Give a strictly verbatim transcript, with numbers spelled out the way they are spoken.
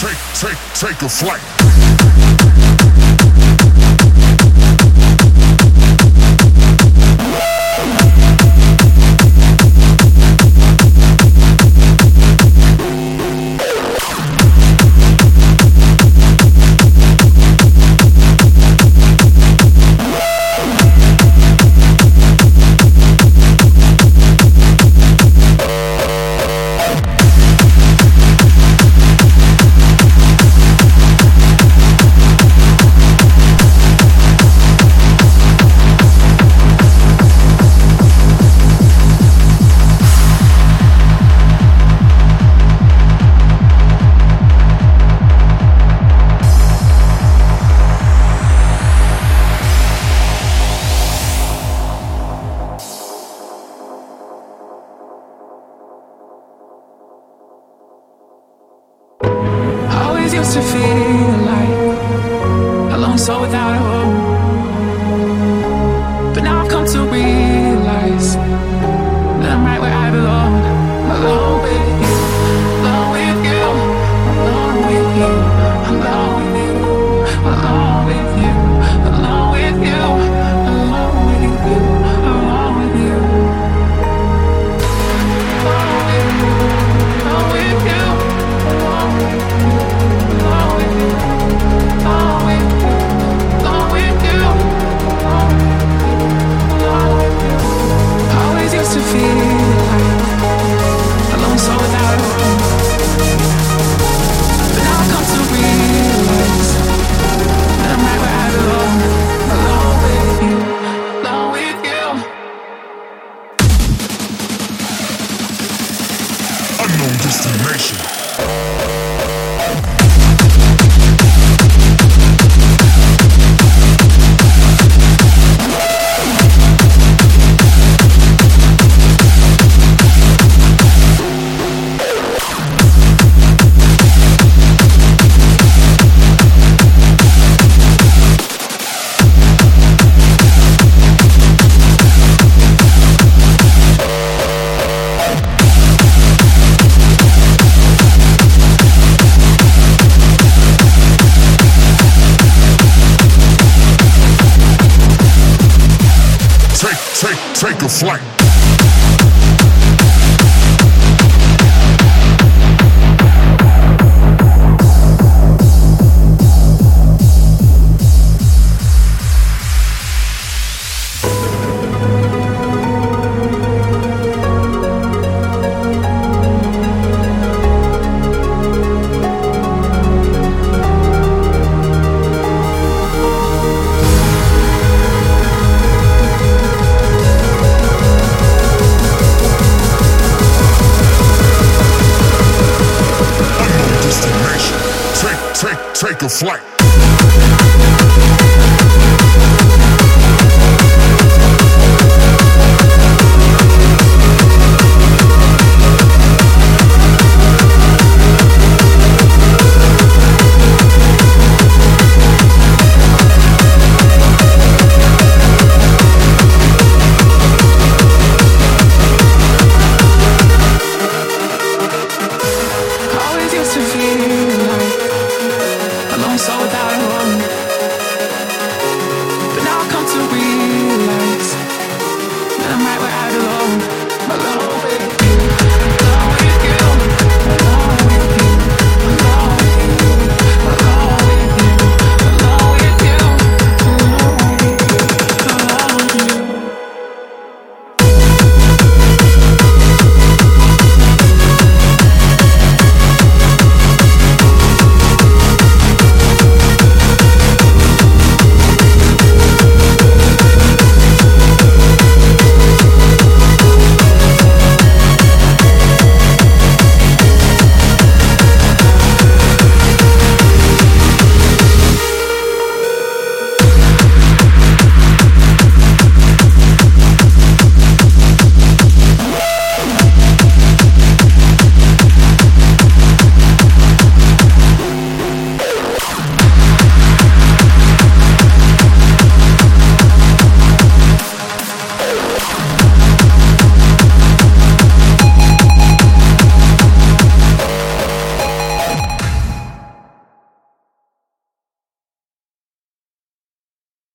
take, take, take a flight. Flight.